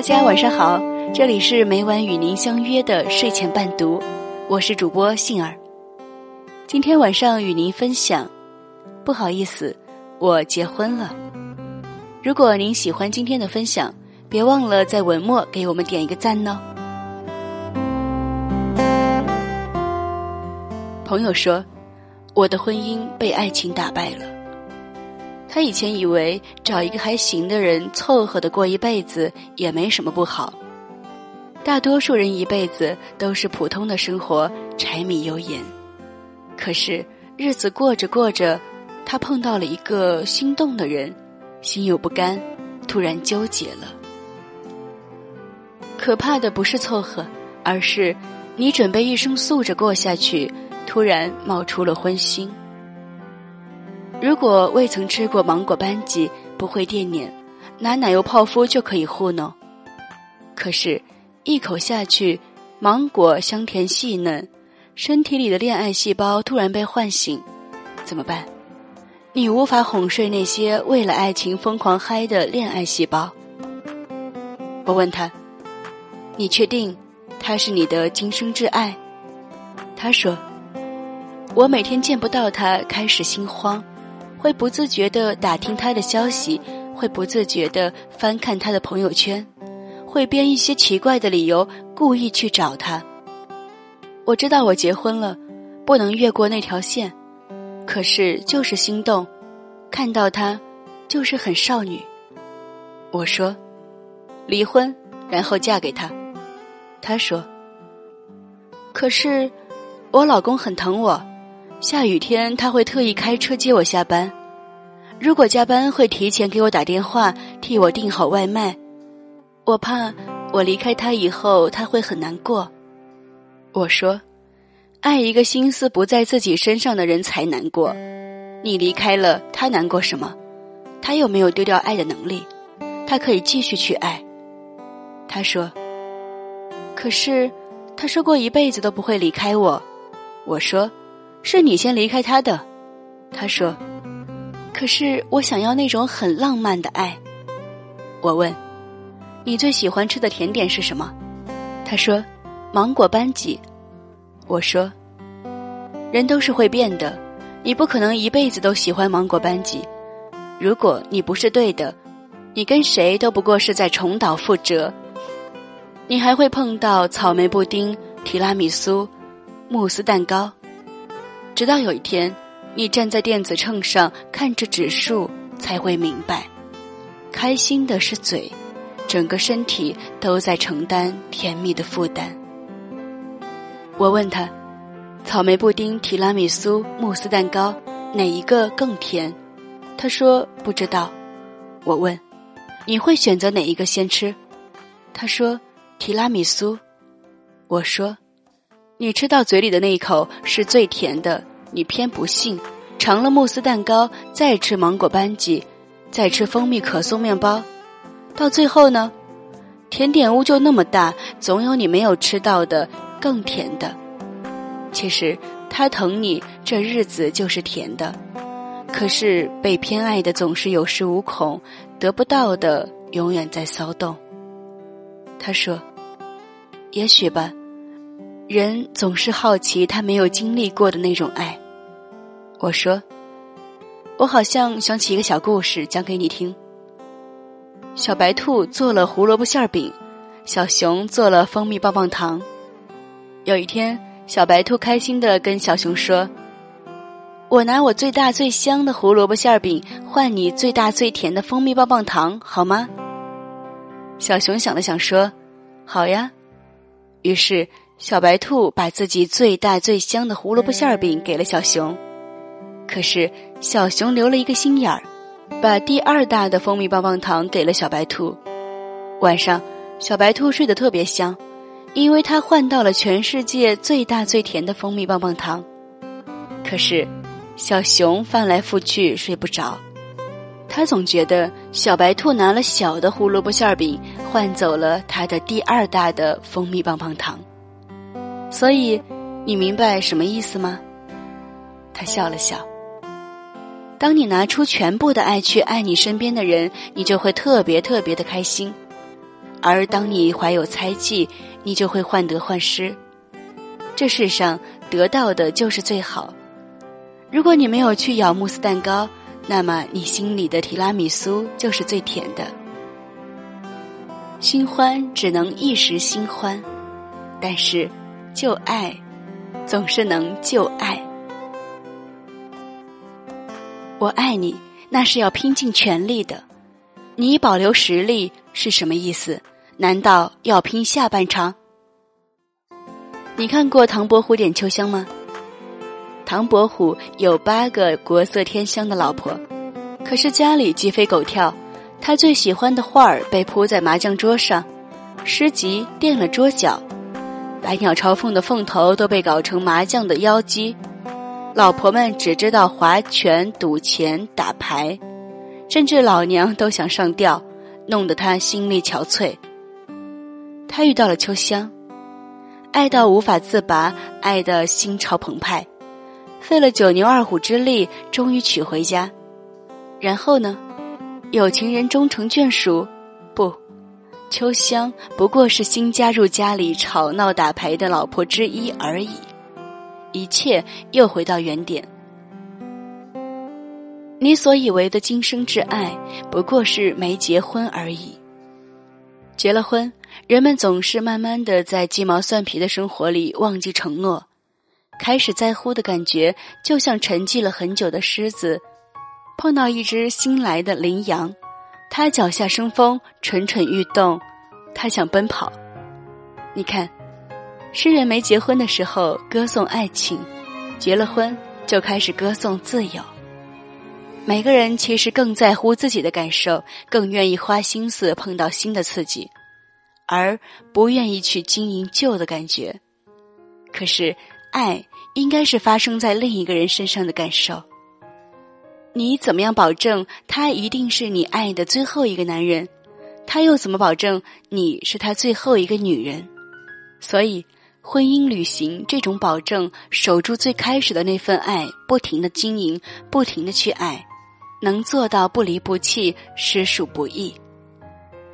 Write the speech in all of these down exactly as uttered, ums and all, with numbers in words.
大家晚上好，这里是每晚与您相约的睡前伴读，我是主播杏儿。今天晚上与您分享，不好意思，我结婚了。如果您喜欢今天的分享，别忘了在文末给我们点一个赞哦。朋友说，我的婚姻被爱情打败了。他以前以为找一个还行的人凑合的过一辈子也没什么不好，大多数人一辈子都是普通的生活，柴米油盐。可是日子过着过着，他碰到了一个心动的人，心有不甘，突然纠结了。可怕的不是凑合，而是你准备一生素着过下去，突然冒出了荤腥。如果未曾吃过芒果班戟，不会惦念，拿奶油泡芙就可以糊弄。可是一口下去，芒果香甜细嫩，身体里的恋爱细胞突然被唤醒，怎么办？你无法哄睡那些为了爱情疯狂嗨的恋爱细胞。我问他，你确定他是你的今生挚爱？他说，我每天见不到他开始心慌，会不自觉地打听他的消息，会不自觉地翻看他的朋友圈，会编一些奇怪的理由故意去找他。我知道我结婚了，不能越过那条线，可是就是心动，看到他就是很少女。我说，离婚然后嫁给他。他说，可是我老公很疼我，下雨天他会特意开车接我下班，如果加班会提前给我打电话，替我订好外卖，我怕我离开他以后他会很难过。我说，爱一个心思不在自己身上的人才难过，你离开了他难过什么？他又没有丢掉爱的能力，他可以继续去爱。他说，可是他说过一辈子都不会离开我。我说，是你先离开他的。他说，可是我想要那种很浪漫的爱。我问，你最喜欢吃的甜点是什么？他说，芒果班戟。我说，人都是会变的，你不可能一辈子都喜欢芒果班戟。如果你不是对的，你跟谁都不过是在重蹈覆辙。你还会碰到草莓布丁、提拉米苏、慕斯蛋糕，直到有一天你站在电子秤上看着指数，才会明白，开心的是嘴，整个身体都在承担甜蜜的负担。我问他，草莓布丁、提拉米苏、慕斯蛋糕，哪一个更甜？他说不知道。我问，你会选择哪一个先吃？他说，提拉米苏。我说，你吃到嘴里的那一口是最甜的，你偏不信，尝了慕斯蛋糕，再吃芒果班戟，再吃蜂蜜可颂面包，到最后呢，甜点屋就那么大，总有你没有吃到的更甜的。其实他疼你，这日子就是甜的，可是被偏爱的总是有恃无恐，得不到的永远在骚动。他说，也许吧，人总是好奇他没有经历过的那种爱。我说，我好像想起一个小故事讲给你听。小白兔做了胡萝卜馅饼，小熊做了蜂蜜棒棒糖。有一天，小白兔开心地跟小熊说，我拿我最大最香的胡萝卜馅饼换你最大最甜的蜂蜜棒棒糖，好吗？小熊想了想说，好呀。于是小白兔把自己最大最香的胡萝卜馅饼给了小熊，可是小熊留了一个心眼儿，把第二大的蜂蜜棒棒糖给了小白兔。晚上小白兔睡得特别香，因为它换到了全世界最大最甜的蜂蜜棒棒糖。可是小熊翻来覆去睡不着，他总觉得小白兔拿了小的胡萝卜馅饼换走了他的第二大的蜂蜜棒棒糖。所以你明白什么意思吗？他笑了笑。当你拿出全部的爱去爱你身边的人，你就会特别特别的开心。而当你怀有猜忌，你就会患得患失。这世上得到的就是最好。如果你没有去咬慕斯蛋糕，那么你心里的提拉米苏就是最甜的。新欢只能一时新欢，但是旧爱总是能旧爱。我爱你，那是要拼尽全力的。你保留实力是什么意思？难道要拼下半场？你看过唐伯虎点秋香吗？唐伯虎有八个国色天香的老婆，可是家里鸡飞狗跳，他最喜欢的画儿被铺在麻将桌上，诗集垫了桌角，百鸟朝凤的凤头都被搞成麻将的妖姬，老婆们只知道划拳、赌钱、打牌，甚至老娘都想上吊，弄得他心力憔悴。他遇到了秋香，爱到无法自拔，爱得心潮澎湃，费了九牛二虎之力，终于娶回家。然后呢？有情人终成眷属？不，秋香不过是新加入家里吵闹打牌的老婆之一而已。一切又回到原点。你所以为的今生挚爱，不过是没结婚而已。结了婚，人们总是慢慢地在鸡毛蒜皮的生活里忘记承诺，开始在乎的感觉就像沉寂了很久的狮子碰到一只新来的羚羊，它脚下生风，蠢蠢欲动，它想奔跑。你看，诗人没结婚的时候歌颂爱情，结了婚就开始歌颂自由。每个人其实更在乎自己的感受，更愿意花心思碰到新的刺激，而不愿意去经营旧的感觉。可是爱应该是发生在另一个人身上的感受。你怎么样保证他一定是你爱的最后一个男人？他又怎么保证你是他最后一个女人？所以，婚姻履行这种保证，守住最开始的那份爱，不停地经营，不停地去爱，能做到不离不弃，实属不易。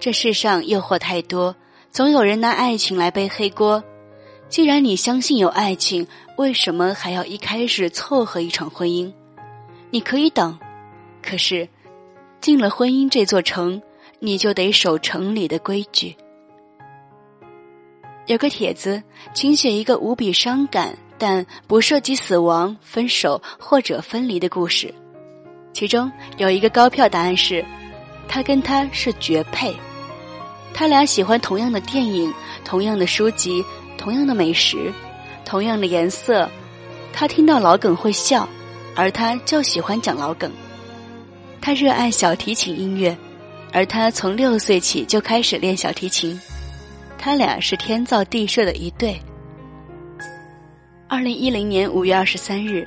这世上诱惑太多，总有人拿爱情来背黑锅。既然你相信有爱情，为什么还要一开始凑合一场婚姻？你可以等，可是进了婚姻这座城，你就得守城里的规矩。有个帖子，请写一个无比伤感但不涉及死亡、分手或者分离的故事。其中有一个高票答案是，他跟他是绝配，他俩喜欢同样的电影、同样的书籍、同样的美食、同样的颜色，他听到老梗会笑，而他就喜欢讲老梗。他热爱小提琴音乐，而他从六岁起就开始练小提琴。他俩是天造地设的一对。二零一零年五月二十三日，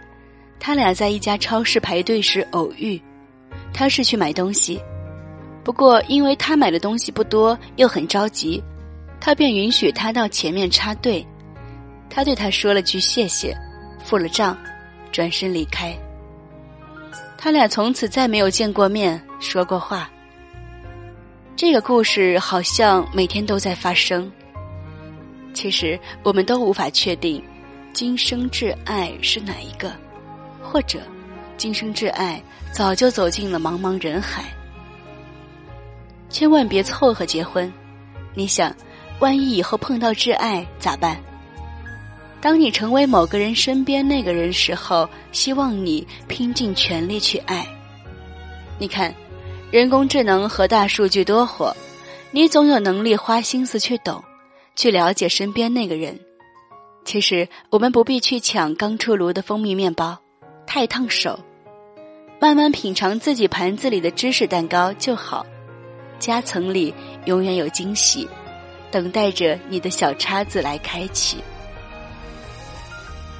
他俩在一家超市排队时偶遇。他是去买东西，不过因为他买的东西不多，又很着急，他便允许他到前面插队。他对他说了句谢谢，付了账，转身离开。他俩从此再没有见过面，说过话。这个故事好像每天都在发生。其实我们都无法确定今生挚爱是哪一个，或者今生挚爱早就走进了茫茫人海。千万别凑合结婚，你想万一以后碰到挚爱咋办？当你成为某个人身边那个人时候，希望你拼尽全力去爱。你看，人工智能和大数据多火，你总有能力花心思去懂，去了解身边那个人。其实我们不必去抢刚出炉的蜂蜜面包，太烫手，慢慢品尝自己盘子里的芝士蛋糕就好。夹层里永远有惊喜，等待着你的小叉子来开启。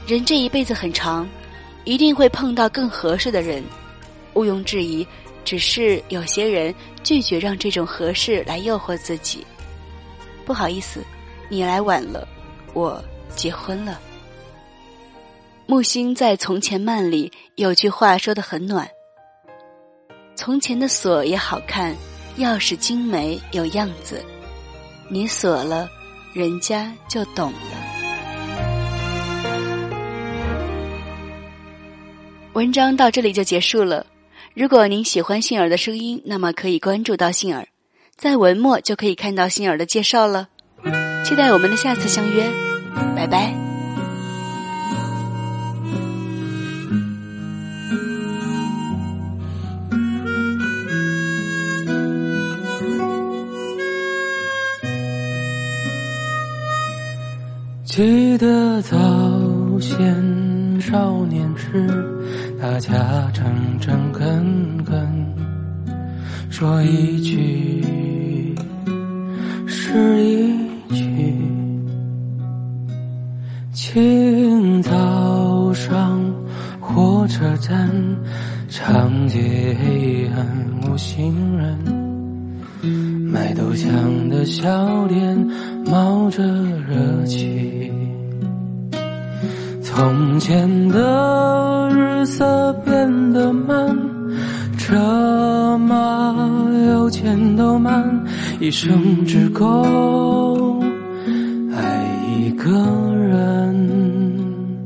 人这一辈子很长，一定会碰到更合适的人，毋庸置疑，只是有些人拒绝让这种合适来诱惑自己。不好意思，你来晚了，我结婚了。木心在《从前慢》里有句话说得很暖，从前的锁也好看，钥匙精美有样子，你锁了，人家就懂了。文章到这里就结束了。如果您喜欢杏儿的声音，那么可以关注到杏儿，在文末就可以看到杏儿的介绍了。期待我们的下次相约，拜拜。记得早先少年时，大家常常跟跟说一句是一句，清早上火车站，长街黑暗无行人，卖豆浆的小店冒着热气，从前的日色变得慢，车马邮件都慢，一生只够爱一个人。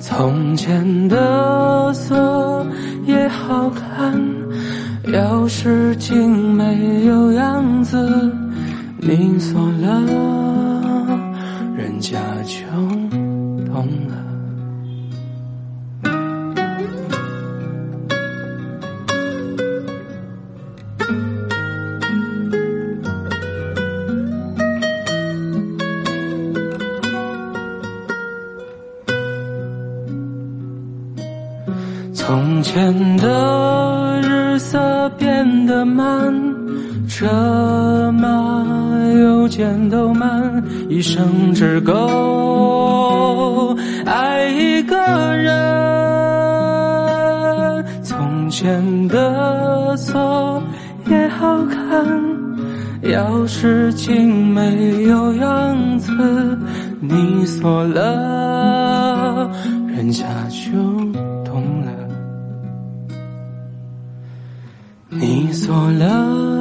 从前的锁也好看，钥匙竟没有样子，你锁了，人家就懂了。从前的日色变得慢，车马邮件都慢，一生只够爱一个人。从前的锁也好看，钥匙竟没有样子，你锁了，人家就懂了。你锁了。